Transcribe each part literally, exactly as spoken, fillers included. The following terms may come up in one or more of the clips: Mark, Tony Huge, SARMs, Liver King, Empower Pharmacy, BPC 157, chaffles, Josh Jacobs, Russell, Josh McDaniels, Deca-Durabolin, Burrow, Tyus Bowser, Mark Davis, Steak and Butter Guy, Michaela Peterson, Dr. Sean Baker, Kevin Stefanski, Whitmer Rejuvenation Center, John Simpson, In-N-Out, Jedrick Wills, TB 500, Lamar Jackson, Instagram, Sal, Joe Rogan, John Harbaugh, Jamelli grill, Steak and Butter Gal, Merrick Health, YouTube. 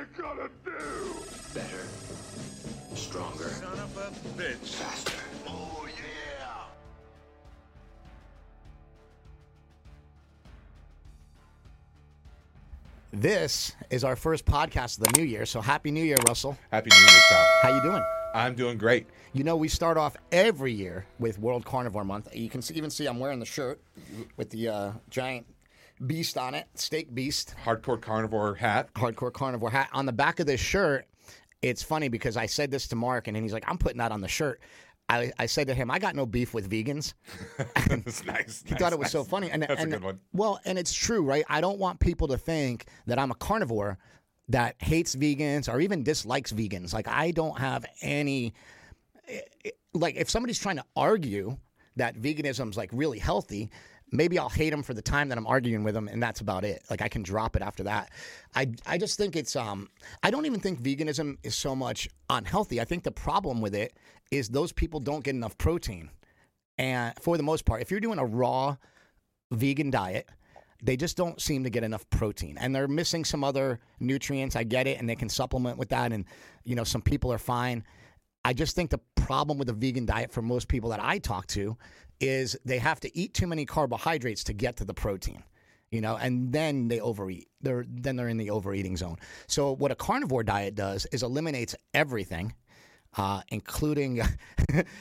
it gonna do? Better. Stronger. Son of a bitch. Faster. Oh, yeah! This is our first podcast of the new year, so Happy New Year, Russell. Happy New Year, Sal. How you doing? I'm doing great. You know, we start off every year with World Carnivore Month. You can even see I'm wearing the shirt with the uh, giant beast on it, steak beast. Hardcore carnivore hat. Hardcore carnivore hat. On the back of this shirt, it's funny because I said this to Mark, and then he's like, I'm putting that on the shirt. I, I said to him, I got no beef with vegans. That's nice. He nice, thought it was nice. So funny. And, That's and, a good one. Well, and it's true, right? I don't want people to think that I'm a carnivore that hates vegans or even dislikes vegans. Like, I don't have any... Like, if somebody's trying to argue that veganism's, like, really healthy, maybe I'll hate them for the time that I'm arguing with them, and that's about it. Like, I can drop it after that. I, I just think it's... um I don't even think veganism is so much unhealthy. I think the problem with it is those people don't get enough protein, and for the most part. If you're doing a raw vegan diet... They just don't seem to get enough protein, and they're missing some other nutrients. I get it, and they can supplement with that, and, you know, some people are fine. I just think the problem with the vegan diet for most people that I talk to is they have to eat too many carbohydrates to get to the protein, you know, and then they overeat. They're then they're in the overeating zone. So what a carnivore diet does is eliminates everything, uh, including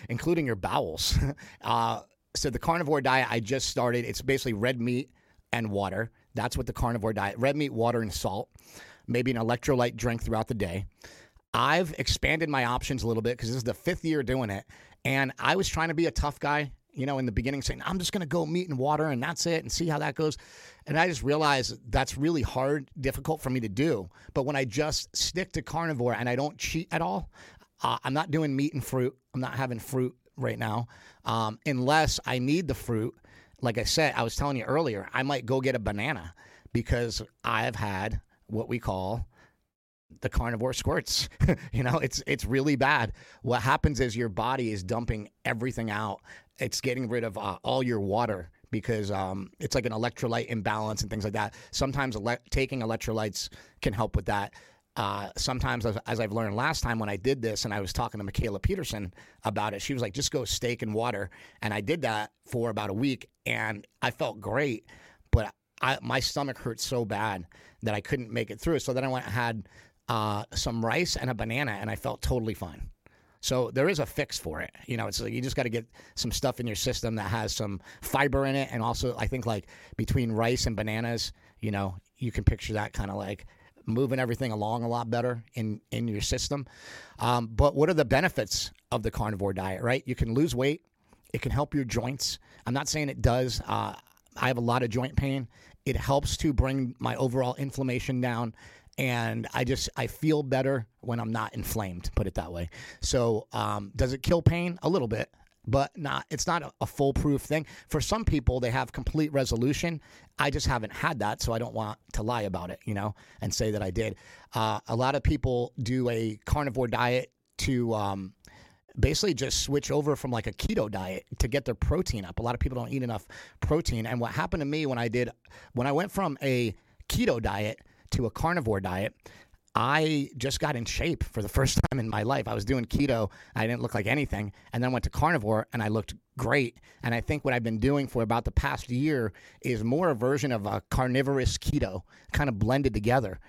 including your bowels. Uh, so the carnivore diet I just started, it's basically red meat and water. That's what the carnivore diet, red meat, water, and salt. Maybe an electrolyte drink throughout the day. I've expanded my options a little bit because this is the fifth year doing it. And I was trying to be a tough guy, you know, in the beginning saying, I'm just going to go meat and water and that's it and see how that goes. And I just realized that's really hard, difficult for me to do. But when I just stick to carnivore and I don't cheat at all, uh, I'm not doing meat and fruit. I'm not having fruit right now um, unless I need the fruit. Like I said, I was telling you earlier, I might go get a banana because I've had what we call the carnivore squirts. You know, it's it's really bad. What happens is your body is dumping everything out. It's getting rid of uh, all your water because um, it's like an electrolyte imbalance and things like that. Sometimes ele- taking electrolytes can help with that. Uh, sometimes, as, as I've learned last time when I did this and I was talking to Michaela Peterson about it, she was like, just go steak and water. And I did that for about a week and I felt great, but I, my stomach hurt so bad that I couldn't make it through. So then I went and had uh, some rice and a banana and I felt totally fine. So there is a fix for it. You know, it's like you just got to get some stuff in your system that has some fiber in it. And also, I think like between rice and bananas, you know, you can picture that kind of like moving everything along a lot better in, in your system. Um, but what are the benefits of the carnivore diet, right? You can lose weight. It can help your joints. I'm not saying it does. Uh, I have a lot of joint pain. It helps to bring my overall inflammation down. And I just, I feel better when I'm not inflamed, put it that way. So um, does it kill pain? A little bit. But not, it's not a, a foolproof thing. For some people, they have complete resolution. I just haven't had that, so I don't want to lie about it, you know, and say that I did. Uh, a lot of people do a carnivore diet to um, basically just switch over from like a keto diet to get their protein up. A lot of people don't eat enough protein. And what happened to me when I did, when I went from a keto diet to a carnivore diet, I just got in shape for the first time in my life. I was doing keto. I didn't look like anything. And then I went to carnivore, and I looked great. And I think what I've been doing for about the past year is more a version of a carnivorous keto, kind of blended together.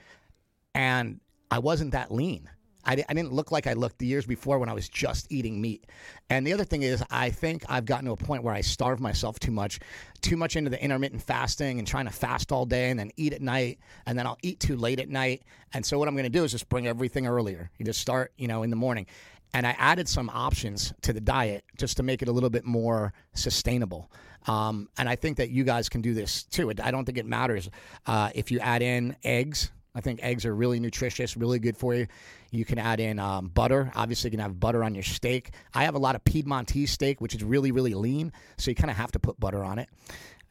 And I wasn't that lean. I, di- I didn't look like I looked the years before when I was just eating meat. And the other thing is I think I've gotten to a point where I starve myself too much, too much into the intermittent fasting and trying to fast all day and then eat at night, and then I'll eat too late at night. And so what I'm going to do is just bring everything earlier. You just start, you know, in the morning. And I added some options to the diet just to make it a little bit more sustainable. Um, and I think that you guys can do this too. I don't think it matters uh, if you add in eggs. I think eggs are really nutritious, really good for you. You can add in um, butter. Obviously, you can have butter on your steak. I have a lot of Piedmontese steak, which is really, really lean, so you kind of have to put butter on it.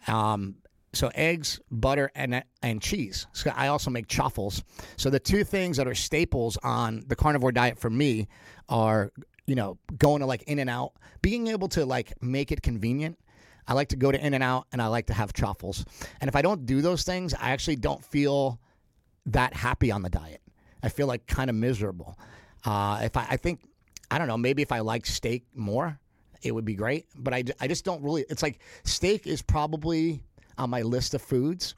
Um, so eggs, butter, and and cheese. So I also make chaffles. So the two things that are staples on the carnivore diet for me are, you know, going to like In-N-Out, being able to like make it convenient. I like to go to In-N-Out, and I like to have chaffles. And if I don't do those things, I actually don't feel that happy on the diet. I feel like kind of miserable. Uh, if I, I think, I don't know, maybe if I like steak more, it would be great. But I, I just don't really, it's like steak is probably on my list of foods,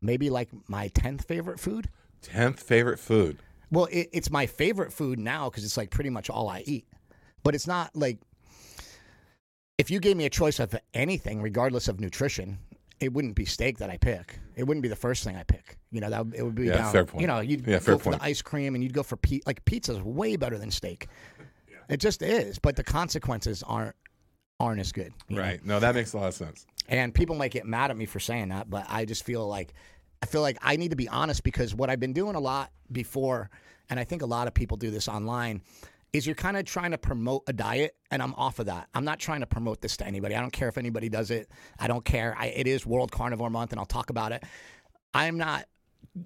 maybe like my tenth favorite food. tenth favorite food. Well, it, it's my favorite food now because it's like pretty much all I eat. But it's not like, if you gave me a choice of anything, regardless of nutrition, it wouldn't be steak that I pick. It wouldn't be the first thing I pick. You know, that it would be yeah, down, fair point. You know, you'd yeah, go for point. the ice cream and you'd go for pizza. Like pizza's way better than steak. Yeah. It just is, but the consequences aren't aren't as good. Right. Know? No, that makes a lot of sense. And people might get mad at me for saying that, but I just feel like I feel like I need to be honest, because what I've been doing a lot before, and I think a lot of people do this online, is you're kind of trying to promote a diet, and I'm off of that. I'm not trying to promote this to anybody. I don't care if anybody does it. I don't care. I, it is World Carnivore Month, and I'll talk about it. I am not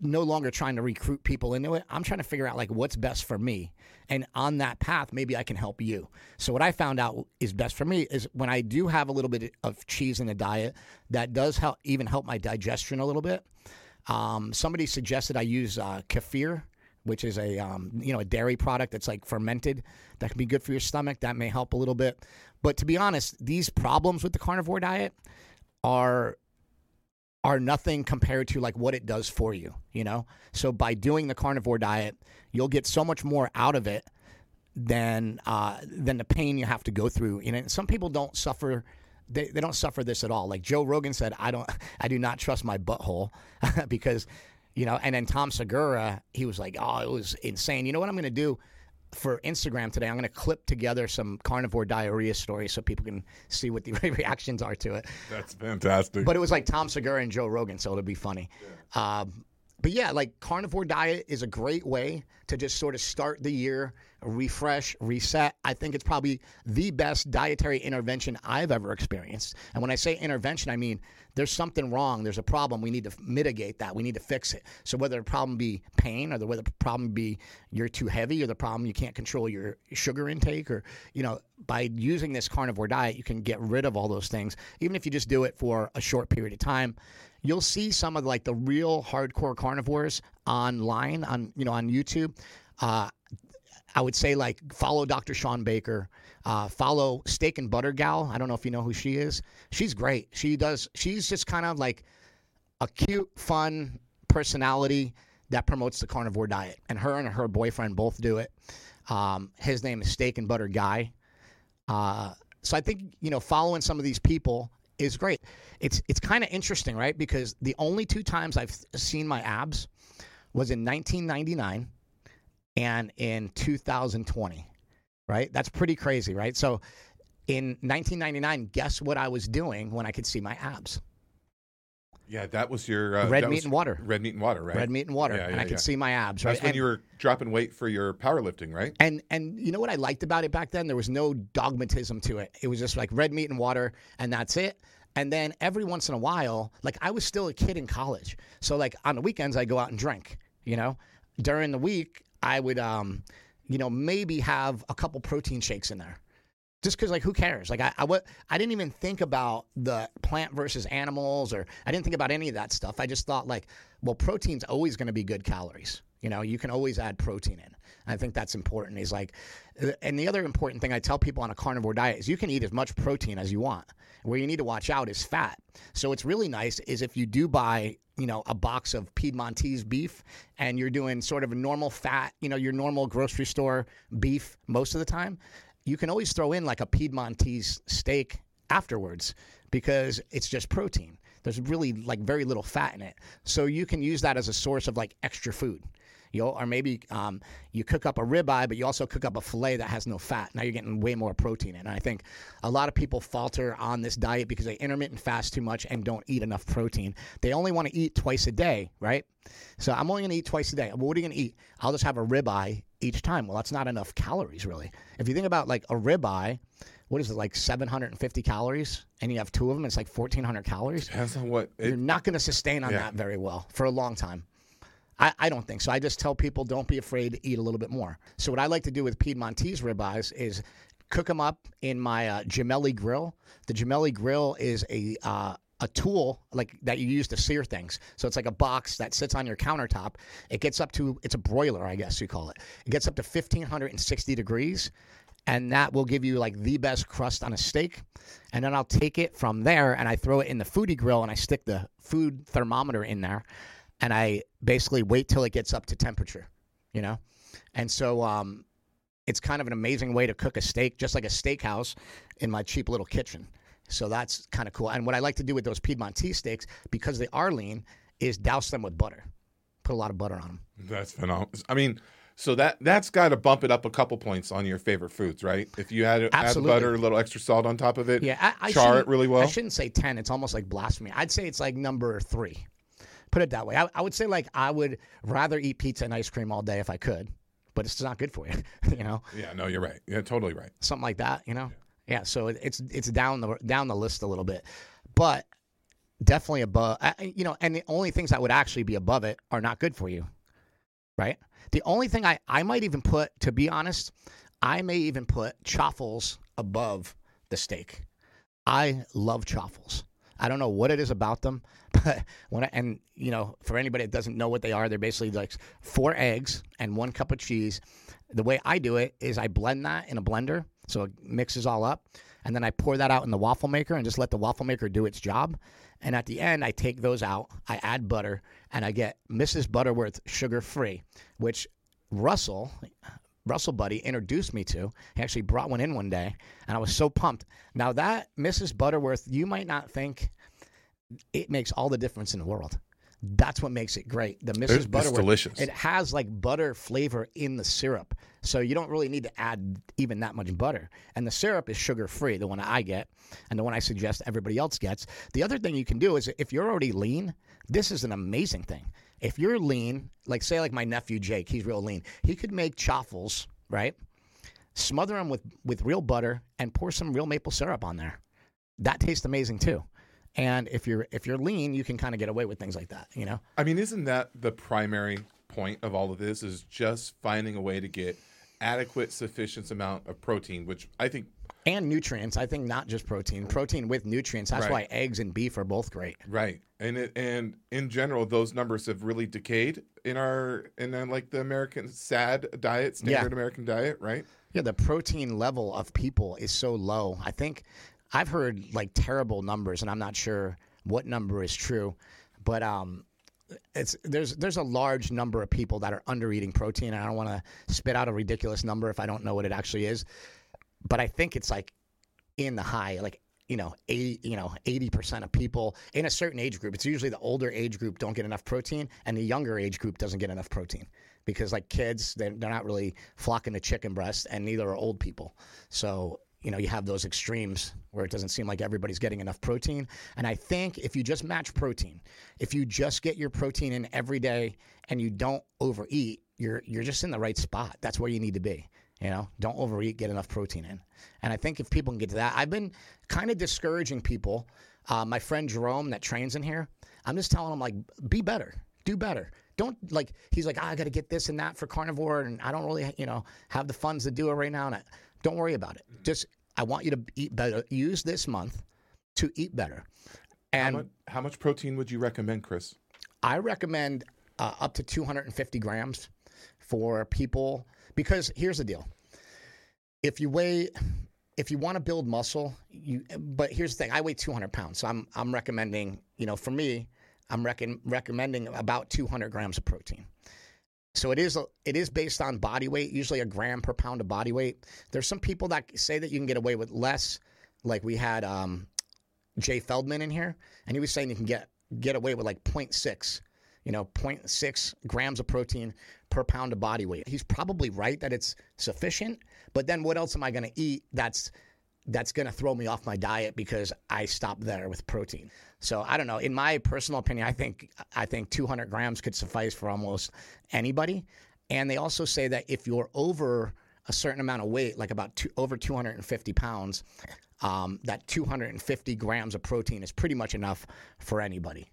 no longer trying to recruit people into it. I'm trying to figure out, like, what's best for me. And on that path, maybe I can help you. So what I found out is best for me is when I do have a little bit of cheese in the diet, that does help, even help my digestion a little bit. Um, somebody suggested I use uh, kefir, which is a um, you know, a dairy product that's like fermented, that can be good for your stomach. That may help a little bit. But to be honest, these problems with the carnivore diet are are nothing compared to like what it does for you, you know? So by doing the carnivore diet, you'll get so much more out of it than uh, than the pain you have to go through. You know, and some people don't suffer They they don't suffer this at all. Like Joe Rogan said, I don't I do not trust my butthole because, you know, and then Tom Segura, he was like, oh, it was insane. You know what I'm going to do for Instagram today? I'm going to clip together some carnivore diarrhea stories so people can see what the reactions are to it. That's fantastic. But it was like Tom Segura and Joe Rogan, so it'll be funny. Yeah. Um, but yeah, like carnivore diet is a great way to just sort of start the year, refresh, reset. I think it's probably the best dietary intervention I've ever experienced. And when I say intervention, I mean there's something wrong. There's a problem. We need to mitigate that. We need to fix it. So whether the problem be pain, or the, whether the problem be you're too heavy, or the problem you can't control your sugar intake, or, you know, by using this carnivore diet, you can get rid of all those things. Even if you just do it for a short period of time, you'll see some of like the real hardcore carnivores online on, you know, on YouTube. Uh, I would say like follow Doctor Sean Baker, uh, follow Steak and Butter Gal. I don't know if you know who she is. She's great. She does. She's just kind of like a cute, fun personality that promotes the carnivore diet. And her and her boyfriend both do it. Um, his name is Steak and Butter Guy. Uh, so I think, you know, following some of these people is great. It's it's kind of interesting, right? Because the only two times I've seen my abs was in nineteen ninety-nine and in two thousand twenty, right? That's pretty crazy, right? So in nineteen ninety-nine, guess what I was doing when I could see my abs? Yeah, that was your... Uh, red meat and water. Red meat and water, right? Red meat and water, yeah, yeah, and I yeah. could see my abs. That's right? when and, you were dropping weight for your powerlifting, right? And and you know what I liked about it back then? There was no dogmatism to it. It was just like red meat and water, and that's it. And then every once in a while, like I was still a kid in college. So like on the weekends, I'd go out and drink, you know? During the week, I would, um, you know, maybe have a couple protein shakes in there. Just because, like, who cares? Like, I, I, I didn't even think about the plant versus animals, or I didn't think about any of that stuff. I just thought, like, well, protein's always going to be good calories. You know, you can always add protein in. I think that's important. Is like, and the other important thing I tell people on a carnivore diet is you can eat as much protein as you want. Where you need to watch out is fat. So it's really nice is if you do buy, you know, a box of Piedmontese beef and you're doing sort of a normal fat, you know, your normal grocery store beef most of the time, you can always throw in like a Piedmontese steak afterwards because it's just protein. There's really like very little fat in it. So you can use that as a source of like extra food. You'll, or maybe um, you cook up a ribeye, but you also cook up a filet that has no fat. Now you're getting way more protein in. And I think a lot of people falter on this diet because they intermittent fast too much and don't eat enough protein. They only want to eat twice a day, right? So I'm only going to eat twice a day. Well, what are you going to eat? I'll just have a ribeye each time. Well, that's not enough calories, really. If you think about like a ribeye, what is it, like seven hundred fifty calories? And you have two of them, it's like fourteen hundred calories. Depends on what it, you're not going to sustain on yeah. that very well for a long time. I, I don't think so. I just tell people don't be afraid to eat a little bit more. So what I like to do with Piedmontese ribeyes is cook them up in my uh, Jamelli grill. The Jamelli grill is a uh, a tool like that you use to sear things. So it's like a box that sits on your countertop. It gets up to, it's a broiler, I guess you call it. It gets up to fifteen sixty degrees, and that will give you like the best crust on a steak. And then I'll take it from there, and I throw it in the foodie grill, and I stick the food thermometer in there, and I basically wait till it gets up to temperature, you know? And so um, it's kind of an amazing way to cook a steak, just like a steakhouse in my cheap little kitchen. So that's kind of cool. And what I like to do with those Piedmontese steaks, because they are lean, is douse them with butter. Put a lot of butter on them. That's phenomenal. I mean, so that, that's got to bump it up a couple points on your favorite foods, right? If you had add butter, a little extra salt on top of it, yeah, I, I char it really well. I shouldn't say ten. It's almost like blasphemy. I'd say it's like number three. Put it that way. I, I would say, like, I would rather eat pizza and ice cream all day if I could, but it's not good for you, you know? Yeah, no, you're right. Yeah, totally right. Something like that, you know? Yeah. Yeah, so it's it's down the down the list a little bit, but definitely above. You know, and the only things that would actually be above it are not good for you, right? The only thing I, I might even put, to be honest, I may even put chaffles above the steak. I love chaffles. I don't know what it is about them, but when I, and you know, for anybody that doesn't know what they are, they're basically like four eggs and one cup of cheese. The way I do it is I blend that in a blender. So it mixes all up, and then I pour that out in the waffle maker and just let the waffle maker do its job. And at the end, I take those out, I add butter, and I get Missus Butterworth sugar-free, which Russell, Russell buddy, introduced me to. He actually brought one in one day, and I was so pumped. Now that Missus Butterworth, you might not think, it makes all the difference in the world. That's what makes it great. The Missus It's Butterworth, delicious. It has like butter flavor in the syrup. So you don't really need to add even that much butter. And the syrup is sugar-free, the one I get, and the one I suggest everybody else gets. The other thing you can do is, if you're already lean, this is an amazing thing. If you're lean, like say like my nephew Jake, he's real lean. He could make chaffles, right? Smother them with, with real butter and pour some real maple syrup on there. That tastes amazing too. And if you're if you're lean, you can kind of get away with things like that, you know? I mean, isn't that the primary point of all of this, is just finding a way to get adequate, sufficient amount of protein, which I think... And nutrients. I think not just protein. Protein with nutrients. That's right. Why eggs and beef are both great. Right. And it, and in general, those numbers have really decayed in our, in our, like the American S A D diet, standard yeah. American diet, right? Yeah, the protein level of people is so low. I think... I've heard like terrible numbers, and I'm not sure what number is true, but um, it's there's there's a large number of people that are under eating protein, and I don't want to spit out a ridiculous number if I don't know what it actually is, but I think it's like in the high, like you know, eighty, you know, eighty percent of people in a certain age group. It's usually the older age group don't get enough protein, and the younger age group doesn't get enough protein. Because like kids, they're, they're not really flocking to chicken breast, and neither are old people. So... You know, you have those extremes where it doesn't seem like everybody's getting enough protein. And I think if you just match protein, if you just get your protein in every day and you don't overeat, you're you're just in the right spot. That's where you need to be. You know, don't overeat, get enough protein in. And I think if people can get to that, I've been kind of discouraging people. Uh, my friend Jerome that trains in here, I'm just telling him, like, be better, do better. Don't, like, he's like, ah, I got to get this and that for carnivore, and I don't really, you know, have the funds to do it right now. And I, don't worry about it. Just, I want you to eat better. Use this month to eat better. And how much, how much protein would you recommend, Chris? I recommend uh, up to two hundred fifty grams for people, because here's the deal. If you weigh, if you want to build muscle, you, but here's the thing, I weigh two hundred pounds. So I'm, I'm recommending, you know, for me, I'm rec- recommending about two hundred grams of protein. So it is it is based on body weight, usually a gram per pound of body weight. There's some people that say that you can get away with less, like we had um, Jay Feldman in here, and he was saying you can get, get away with like zero point six, you know, zero point six grams of protein per pound of body weight. He's probably right that it's sufficient, but then what else am I going to eat that's that's going to throw me off my diet because I stopped there with protein? So I don't know. In my personal opinion, I think I think two hundred grams could suffice for almost anybody. And they also say that if you're over a certain amount of weight, like about two, over two hundred fifty pounds, um, that two hundred fifty grams of protein is pretty much enough for anybody,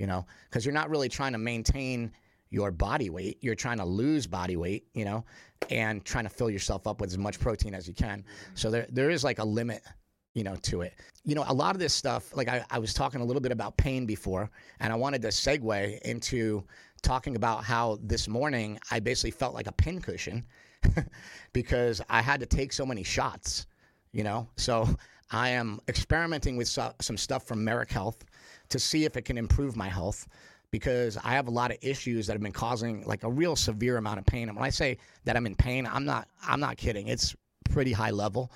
you know, because you're not really trying to maintain your body weight. You're trying to lose body weight, you know, and trying to fill yourself up with as much protein as you can. So there there is like a limit. you know, to it. You know, a lot of this stuff, like I, I was talking a little bit about pain before, and I wanted to segue into talking about how this morning I basically felt like a pincushion because I had to take so many shots, you know. So I am experimenting with so, some stuff from Merrick Health to see if it can improve my health, because I have a lot of issues that have been causing like a real severe amount of pain. And when I say that I'm in pain, I'm not I'm not kidding. It's pretty high level.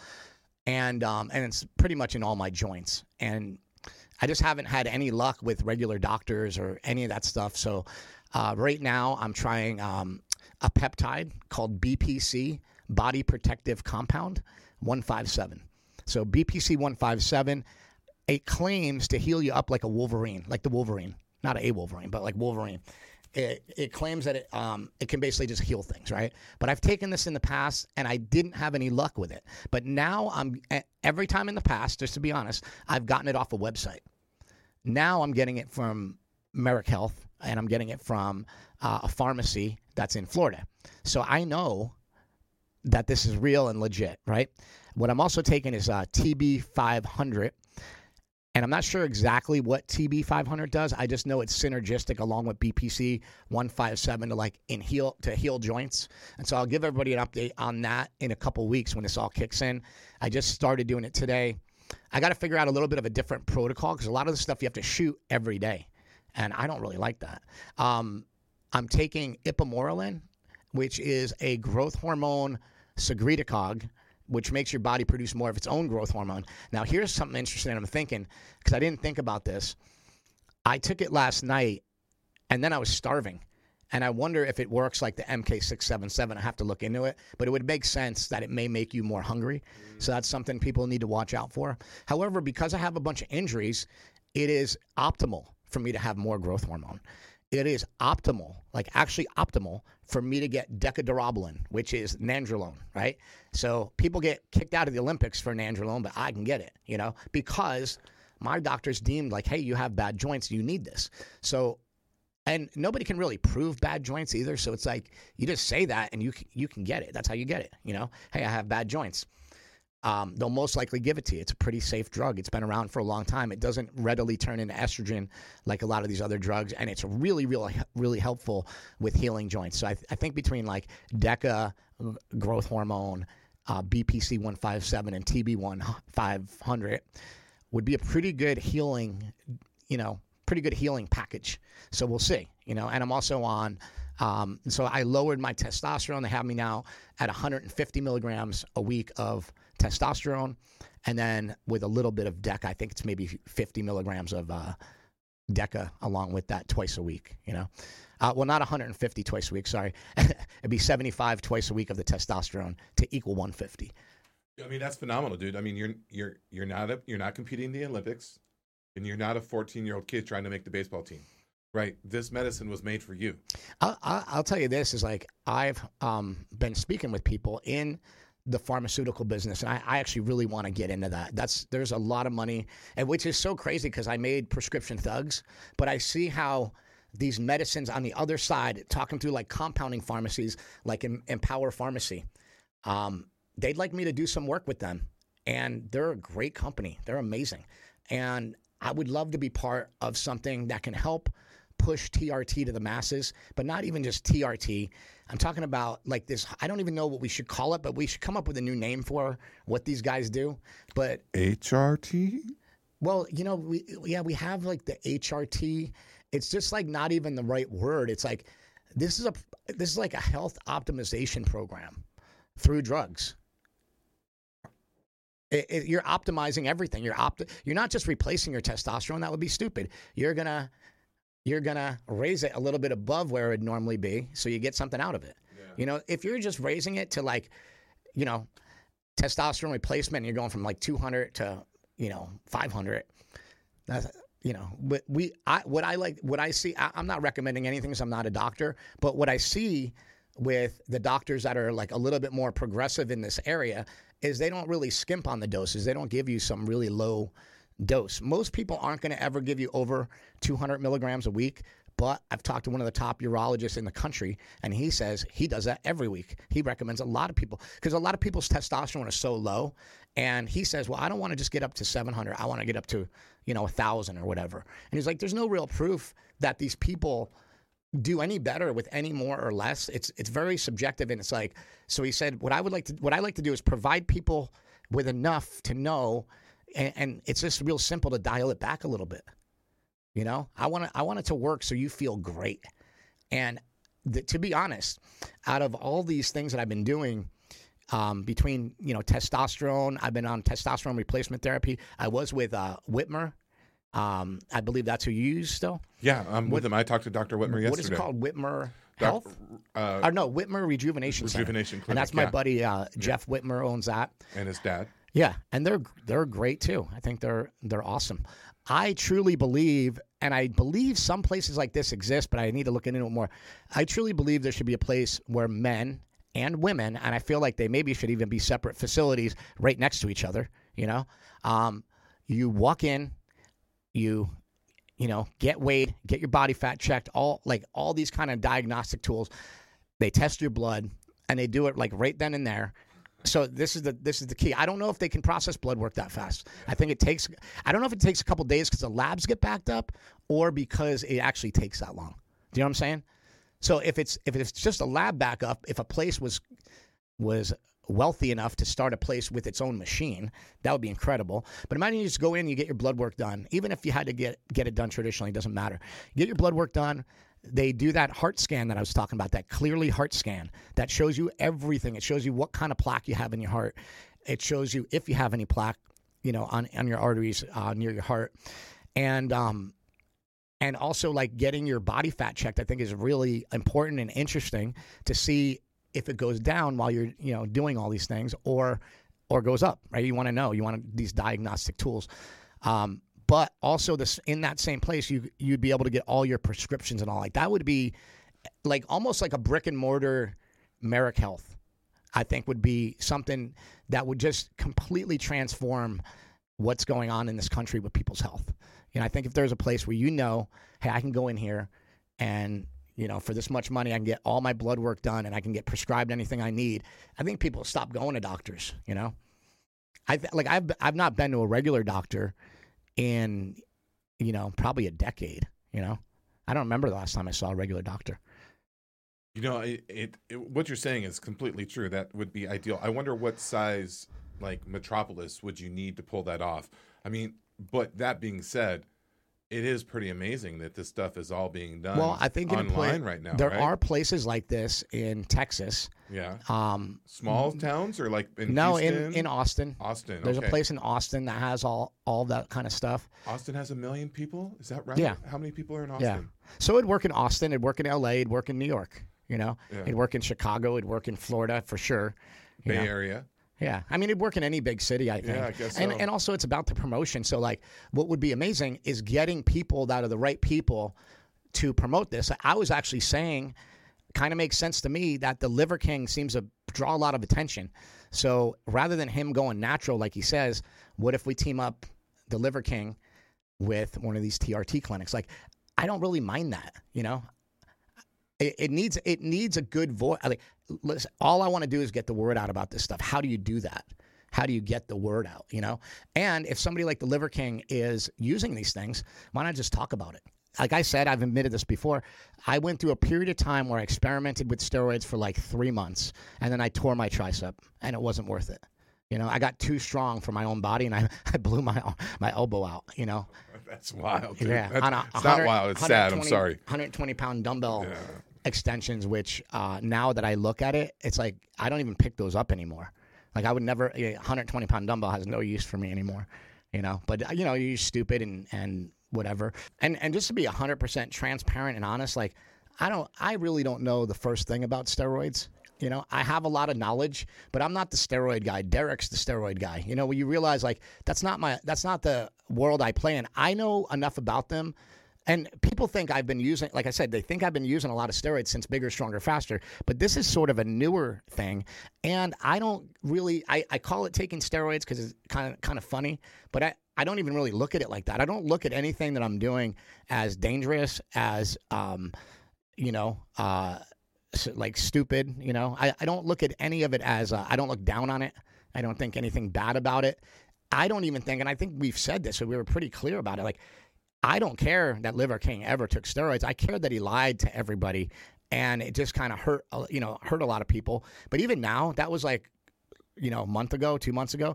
And um, and it's pretty much in all my joints. And I just haven't had any luck with regular doctors or any of that stuff. So uh, right now I'm trying um, a peptide called B P C, Body Protective Compound one fifty-seven. So B P C one fifty-seven, it claims to heal you up like a Wolverine, like the Wolverine. Not a Wolverine, but like Wolverine. It, it claims that it um it can basically just heal things, right? But I've taken this in the past, and I didn't have any luck with it. But now I'm every time in the past, just to be honest, I've gotten it off a website. Now I'm getting it from Merrick Health, and I'm getting it from uh, a pharmacy that's in Florida. So I know that this is real and legit, right? What I'm also taking is uh, T B five hundred. And I'm not sure exactly what T B five hundred does. I just know it's synergistic along with B P C one fifty-seven to like in heal to heal joints. And so I'll give everybody an update on that in a couple weeks when this all kicks in. I just started doing it today. I got to figure out a little bit of a different protocol because a lot of the stuff you have to shoot every day, and I don't really like that. Um, I'm taking Ipamorelin, which is a growth hormone secretocog, which makes your body produce more of its own growth hormone. Now, here's something interesting that I'm thinking, because I didn't think about this. I took it last night, and then I was starving. And I wonder if it works like the M K six seventy-seven. I have to look into it. But it would make sense that it may make you more hungry. So that's something people need to watch out for. However, because I have a bunch of injuries, it is optimal for me to have more growth hormone. It is optimal, like actually optimal, for me to get Deca-Durabolin, which is nandrolone, right? So people get kicked out of the Olympics for nandrolone, but I can get it, you know, because my doctors deemed like, hey, you have bad joints, you need this. So, and nobody can really prove bad joints either. So it's like you just say that and you you can get it. That's how you get it, you know. Hey, I have bad joints. Um, they'll most likely give it to you. It's a pretty safe drug. It's been around for a long time. It doesn't readily turn into estrogen like a lot of these other drugs, and it's really, really, really helpful with healing joints. So I, th- I think between like Deca, growth hormone, uh, B P C one fifty-seven, and T B five hundred would be a pretty good healing, you know, pretty good healing package. So we'll see, you know. And I'm also on. Um, so I lowered my testosterone. They have me now at one hundred fifty milligrams a week of testosterone, and then with a little bit of Deca, I think it's maybe fifty milligrams of uh, Deca along with that twice a week, you know. Uh, well, not one hundred fifty twice a week, sorry. It'd be seventy-five twice a week of the testosterone to equal one hundred fifty. I mean, that's phenomenal, dude. I mean, you're you're you're not a, you're not competing in the Olympics, and you're not a fourteen-year-old kid trying to make the baseball team, right? This medicine was made for you. I, I, I'll tell you this, is like I've um, been speaking with people in the pharmaceutical business, and I, I actually really want to get into that. That's there's a lot of money, and which is so crazy because I made Prescription Thugs, but I see how these medicines on the other side, talking through like compounding pharmacies, like in, Empower Pharmacy, um, they'd like me to do some work with them, and they're a great company. They're amazing, and I would love to be part of something that can help push T R T to the masses, but not even just T R T. I'm talking about like this. I don't even know what we should call it, but we should come up with a new name for what these guys do. But H R T? Well, you know, we yeah, we have like the H R T. It's just like not even the right word. It's like this is a this is like a health optimization program through drugs. It, it, you're optimizing everything. You're opt. You're not just replacing your testosterone. That would be stupid. You're gonna You're going to raise it a little bit above where it would normally be, so you get something out of it. Yeah. You know, if you're just raising it to, like, you know, testosterone replacement, and you're going from, like, two hundred to, you know, five hundred, that's, you know, but we, I, what I like, what I see, I, I'm not recommending anything because I'm not a doctor, but what I see with the doctors that are, like, a little bit more progressive in this area is they don't really skimp on the doses. They don't give you some really low dose. Most people aren't going to ever give you over two hundred milligrams a week, But I've talked to one of the top urologists in the country, and he says he does that every week. He recommends a lot of people because a lot of people's testosterone is so low. And he says, well, I don't want to just get up to seven hundred. I want to get up to, you know, one thousand or whatever. And he's like, there's no real proof that these people do any better with any more or less. It's it's very subjective. And it's like, so he said, what I would like to, what I like to do is provide people with enough to know. And, and it's just real simple to dial it back a little bit. You know, I want to, I want it to work so you feel great. And th- to be honest, out of all these things that I've been doing, um, between, you know, testosterone, I've been on testosterone replacement therapy. I was with uh, Whitmer. Um, I believe that's who you use still. Yeah, I'm with Whit- him. I talked to Doctor Whitmer yesterday. What is it called? Whitmer Health? Uh, or no, Whitmer Rejuvenation Center. Rejuvenation Clinic. And that's my yeah. buddy, uh, Jeff yeah. Whitmer owns that. And his dad. Yeah, and they're they're great too. I think they're they're awesome. I truly believe, and I believe some places like this exist, but I need to look into it more. I truly believe there should be a place where men and women, and I feel like they maybe should even be separate facilities right next to each other, you know? Um, you walk in, you, you know, get weighed, get your body fat checked, all like all these kind of diagnostic tools. They test your blood, and they do it like right then and there. So this is the this is the key. I don't know if they can process blood work that fast. I think it takes. I don't know if it takes a couple of days because the labs get backed up, or because it actually takes that long. Do you know what I'm saying? So if it's if it's just a lab backup, if a place was was wealthy enough to start a place with its own machine, that would be incredible. But imagine you just go in, and you get your blood work done. Even if you had to get get it done traditionally, it doesn't matter. You get your blood work done. They do that heart scan that I was talking about, that clearly heart scan that shows you everything. It shows you what kind of plaque you have in your heart. It shows you if you have any plaque, you know, on, on your arteries uh, near your heart. And um, and also like getting your body fat checked, I think is really important and interesting to see if it goes down while you're, you know, doing all these things or or goes up, right? You want to know. You want these diagnostic tools. Um But also, this in that same place, you you'd be able to get all your prescriptions and all like that. Would be like almost like a brick and mortar Merrick Health. I think would be something that would just completely transform what's going on in this country with people's health. You know, I think if there's a place where you know, hey, I can go in here, and you know, for this much money, I can get all my blood work done, and I can get prescribed anything I need. I think people stop going to doctors. You know, I like I've I've not been to a regular doctor in, you know, probably a decade, you know. I don't remember the last time I saw a regular doctor. You know, it, it, it, what you're saying is completely true. That would be ideal. I wonder what size, like, metropolis would you need to pull that off? I mean, but that being said, it is pretty amazing that this stuff is all being done well, I think online play, right now. There right? are places like this in Texas. Yeah. Um, Small towns or like in no, Houston? No, in, in Austin. Austin, There's okay. a place in Austin that has all, all that kind of stuff. Austin has a million people? Is that right? Yeah. How many people are in Austin? Yeah. So it'd work in Austin. It'd work in L A. It'd work in New York. You know, yeah. It'd work in Chicago. It'd work in Florida for sure. Bay know? Area. Yeah. I mean, it'd work in any big city, I think. Yeah, I guess so. And, and also it's about the promotion. So, like, what would be amazing is getting people that are the right people to promote this. I was actually saying, kind of makes sense to me that the Liver King seems to draw a lot of attention. So rather than him going natural, like he says, what if we team up the Liver King with one of these T R T clinics? Like, I don't really mind that, you know? It, it needs it needs a good voice. Like, listen, all I want to do is get the word out about this stuff. How do you do that? How do you get the word out, you know? And if somebody like the Liver King is using these things, why not just talk about it? Like I said, I've admitted this before. I went through a period of time where I experimented with steroids for like three months, and then I tore my tricep, and it wasn't worth it. You know, I got too strong for my own body, and I, I blew my my elbow out, you know. That's wild, dude. Yeah. That's, on a, it's not wild. It's sad. I'm sorry. one hundred twenty pound dumbbell yeah. extensions, which uh, now that I look at it, it's like I don't even pick those up anymore. Like I would never – a one hundred twenty pound dumbbell has no use for me anymore, you know. But, you know, you're stupid and, and whatever. And, and just to be one hundred percent transparent and honest, like I don't – I really don't know the first thing about steroids. You know, I have a lot of knowledge, but I'm not the steroid guy. Derek's the steroid guy. You know, when you realize like that's not my that's not the world I play in. I know enough about them And people think I've been using, like I said, they think I've been using a lot of steroids since Bigger, Stronger, Faster. But this is sort of a newer thing. And I don't really, I, I call it taking steroids because it's kind of kind of funny. But I, I don't even really look at it like that. I don't look at anything that I'm doing as dangerous, as, um, you know, uh, like stupid, you know. I, I don't look at any of it as, uh, I don't look down on it. I don't think anything bad about it. I don't even think, and I think we've said this, so we were pretty clear about it, like, I don't care that Liver King ever took steroids. I care that he lied to everybody, and it just kind of hurt, you know, hurt a lot of people. But even now, that was like, you know, a month ago, two months ago.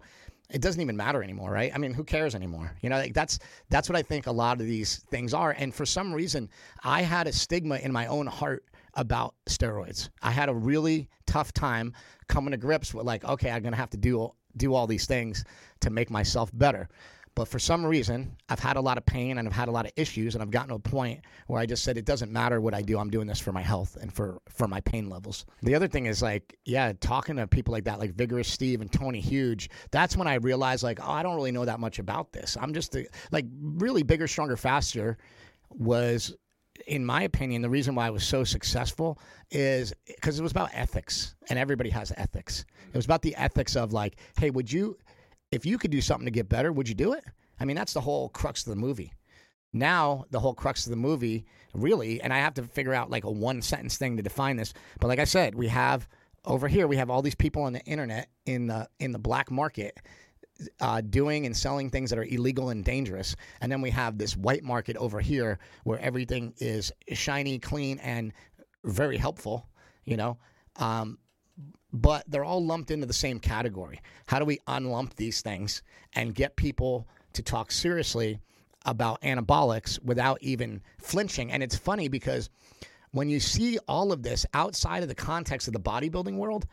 It doesn't even matter anymore, right? I mean, who cares anymore? You know, like that's that's what I think a lot of these things are. And for some reason, I had a stigma in my own heart about steroids. I had a really tough time coming to grips with like, okay, I'm going to have to do do all these things to make myself better. But for some reason, I've had a lot of pain and I've had a lot of issues, and I've gotten to a point where I just said, it doesn't matter what I do. I'm doing this for my health and for, for my pain levels. The other thing is like, yeah, talking to people like that, like Vigorous Steve and Tony Huge, that's when I realized like, oh, I don't really know that much about this. I'm just a, like really Bigger, Stronger, Faster was, in my opinion, the reason why I was so successful is because it was about ethics, and everybody has ethics. It was about the ethics of like, hey, would you... if you could do something to get better, would you do it? I mean, that's the whole crux of the movie. Now, the whole crux of the movie, really, and I have to figure out like a one-sentence thing to define this, but like I said, we have, over here, we have all these people on the internet in the in the black market uh, doing and selling things that are illegal and dangerous, and then we have this white market over here where everything is shiny, clean, and very helpful, you know? Um But they're all lumped into the same category. How do we unlump these things and get people to talk seriously about anabolics without even flinching? And it's funny because when you see all of this outside of the context of the bodybuilding world,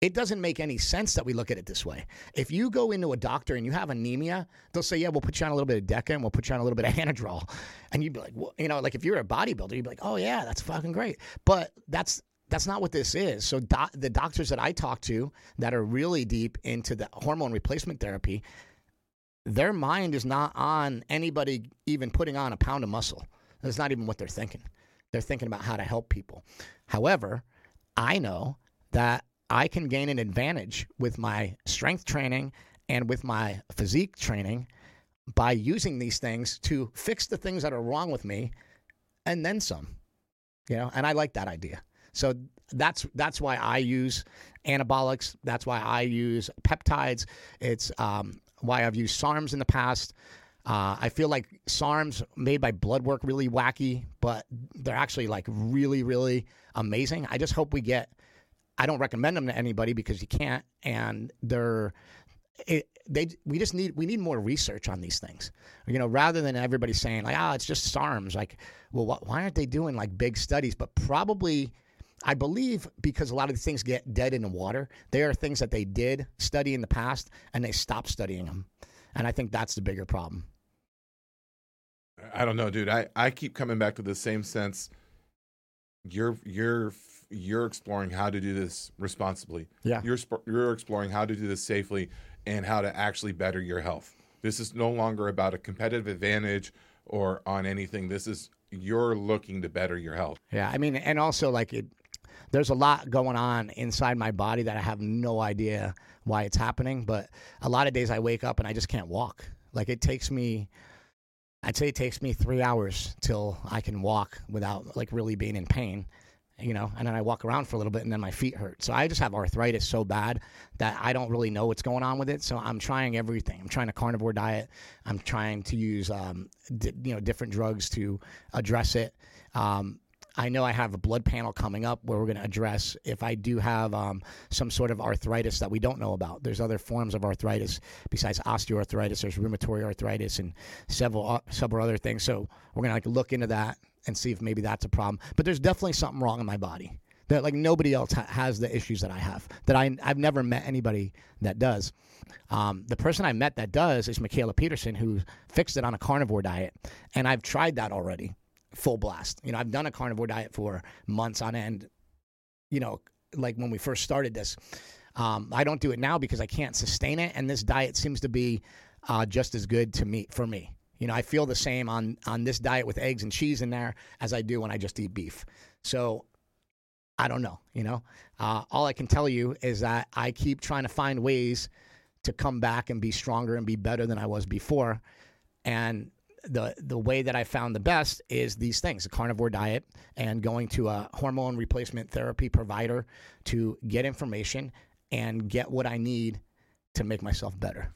it doesn't make any sense that we look at it this way. If you go into a doctor and you have anemia, they'll say, yeah, we'll put you on a little bit of Deca and we'll put you on a little bit of Anadrol. And you'd be like, well, you know, like if you're a bodybuilder, you'd be like, oh, yeah, that's fucking great. But that's... That's not what this is. So do- the doctors that I talk to that are really deep into the hormone replacement therapy, their mind is not on anybody even putting on a pound of muscle. That's not even what they're thinking. They're thinking about how to help people. However, I know that I can gain an advantage with my strength training and with my physique training by using these things to fix the things that are wrong with me and then some. You know, and I like that idea. So that's that's why I use anabolics. That's why I use peptides. It's um, why I've used SARMs in the past. Uh, I feel like SARMs made by blood work really wacky, but they're actually like really, really amazing. I just hope we get – I don't recommend them to anybody because you can't, and they're it, – They we just need we need more research on these things, you know, rather than everybody saying like, ah, oh, it's just SARMs. Like, well, wh- why aren't they doing like big studies? But probably – I believe because a lot of these things get dead in the water. They are things that they did study in the past, and they stopped studying them. And I think that's the bigger problem. I don't know, dude. I, I keep coming back to the same sense. You're you're you're exploring how to do this responsibly. Yeah. You're you're exploring how to do this safely and how to actually better your health. This is no longer about a competitive advantage or on anything. This is you're looking to better your health. Yeah, I mean, and also like it. There's a lot going on inside my body that I have no idea why it's happening, but a lot of days I wake up and I just can't walk. Like it takes me, I'd say it takes me three hours till I can walk without like really being in pain, you know, and then I walk around for a little bit and then my feet hurt. So I just have arthritis so bad that I don't really know what's going on with it. So I'm trying everything. I'm trying a carnivore diet. I'm trying to use, um, di- you know, different drugs to address it. Um, I know I have a blood panel coming up where we're going to address if I do have um, some sort of arthritis that we don't know about. There's other forms of arthritis besides osteoarthritis. There's rheumatoid arthritis and several several other things. So we're going to like look into that and see if maybe that's a problem. But there's definitely something wrong in my body that like nobody else ha- has the issues that I have. That I I've never met anybody that does. Um, the person I met that does is Michaela Peterson, who fixed it on a carnivore diet, and I've tried that already. Full blast. You know, I've done a carnivore diet for months on end, you know, like when we first started this. Um, I don't do it now because I can't sustain it. And this diet seems to be uh, just as good to me for me. You know, I feel the same on on this diet with eggs and cheese in there as I do when I just eat beef. So I don't know, you know. Uh, all I can tell you is that I keep trying to find ways to come back and be stronger and be better than I was before. And the the way that I found the best is these things, the carnivore diet and going to a hormone replacement therapy provider to get information and get what I need to make myself better.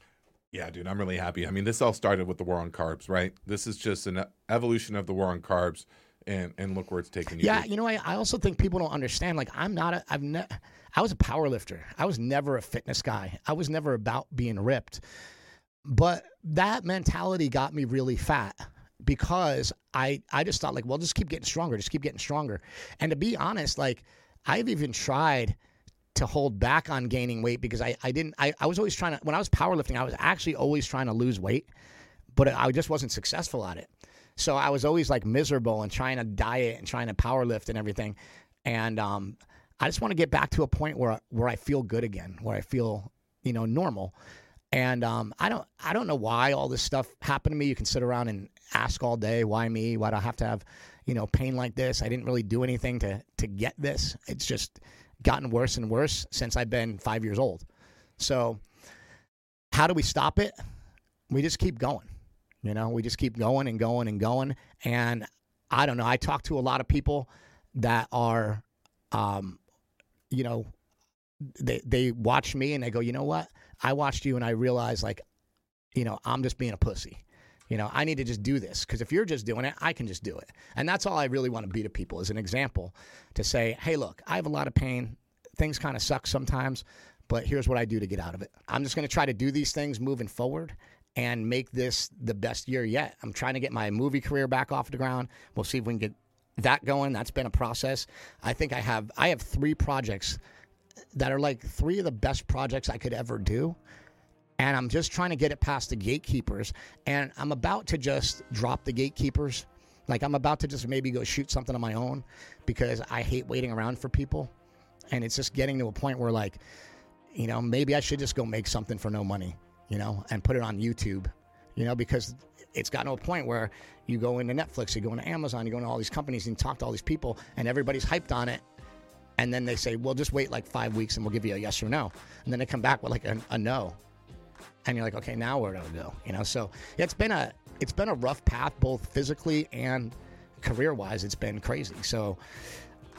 Yeah, dude, I'm really happy. I mean, this all started with the war on carbs, right? This is just an evolution of the war on carbs, and, and look where it's taken you. Yeah, to. You know, I, I also think people don't understand. Like, I'm not a, I've ne- I was a power lifter. I was never a fitness guy. I was never about being ripped. But that mentality got me really fat because I, I just thought, like, well, just keep getting stronger. Just keep getting stronger. And to be honest, like, I've even tried to hold back on gaining weight because I, I didn't, I, I was always trying to, when I was powerlifting, I was actually always trying to lose weight, but I just wasn't successful at it. So I was always like miserable and trying to diet and trying to powerlift and everything. And um, I just want to get back to a point where, where I feel good again, where I feel, you know, normal. And um, I don't, I don't know why all this stuff happened to me. You can sit around and ask all day, why me? Why do I have to have, you know, pain like this? I didn't really do anything to, to get this. It's just gotten worse and worse since I've been five years old. So how do we stop it? We just keep going. You know, we just keep going and going and going. And I don't know. I talk to a lot of people that are, um, you know, they, they watch me and they go, you know what? I watched you and I realized, like, you know, I'm just being a pussy. You know, I need to just do this because if you're just doing it, I can just do it. And that's all I really want to be to people is an example to say, hey, look, I have a lot of pain. Things kind of suck sometimes, but here's what I do to get out of it. I'm just going to try to do these things moving forward and make this the best year yet. I'm trying to get my movie career back off the ground. We'll see if we can get that going. That's been a process. I think I have I have three projects that are like three of the best projects I could ever do. And I'm just trying to get it past the gatekeepers. And I'm about to just drop the gatekeepers. Like, I'm about to just maybe go shoot something on my own because I hate waiting around for people. And it's just getting to a point where, like, you know, maybe I should just go make something for no money, you know, and put it on YouTube, you know, because it's gotten to a point where you go into Netflix, you go into Amazon, you go into all these companies and talk to all these people and everybody's hyped on it. And then they say, well, just wait like five weeks and we'll give you a yes or no. And then they come back with like a, a no. And you're like, okay, now where do I go? You know, so it's been a it's been a rough path, both physically and career-wise. It's been crazy. So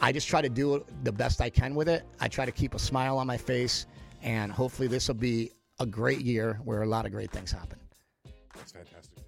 I just try to do the best I can with it. I try to keep a smile on my face, and hopefully this will be a great year where a lot of great things happen. That's fantastic.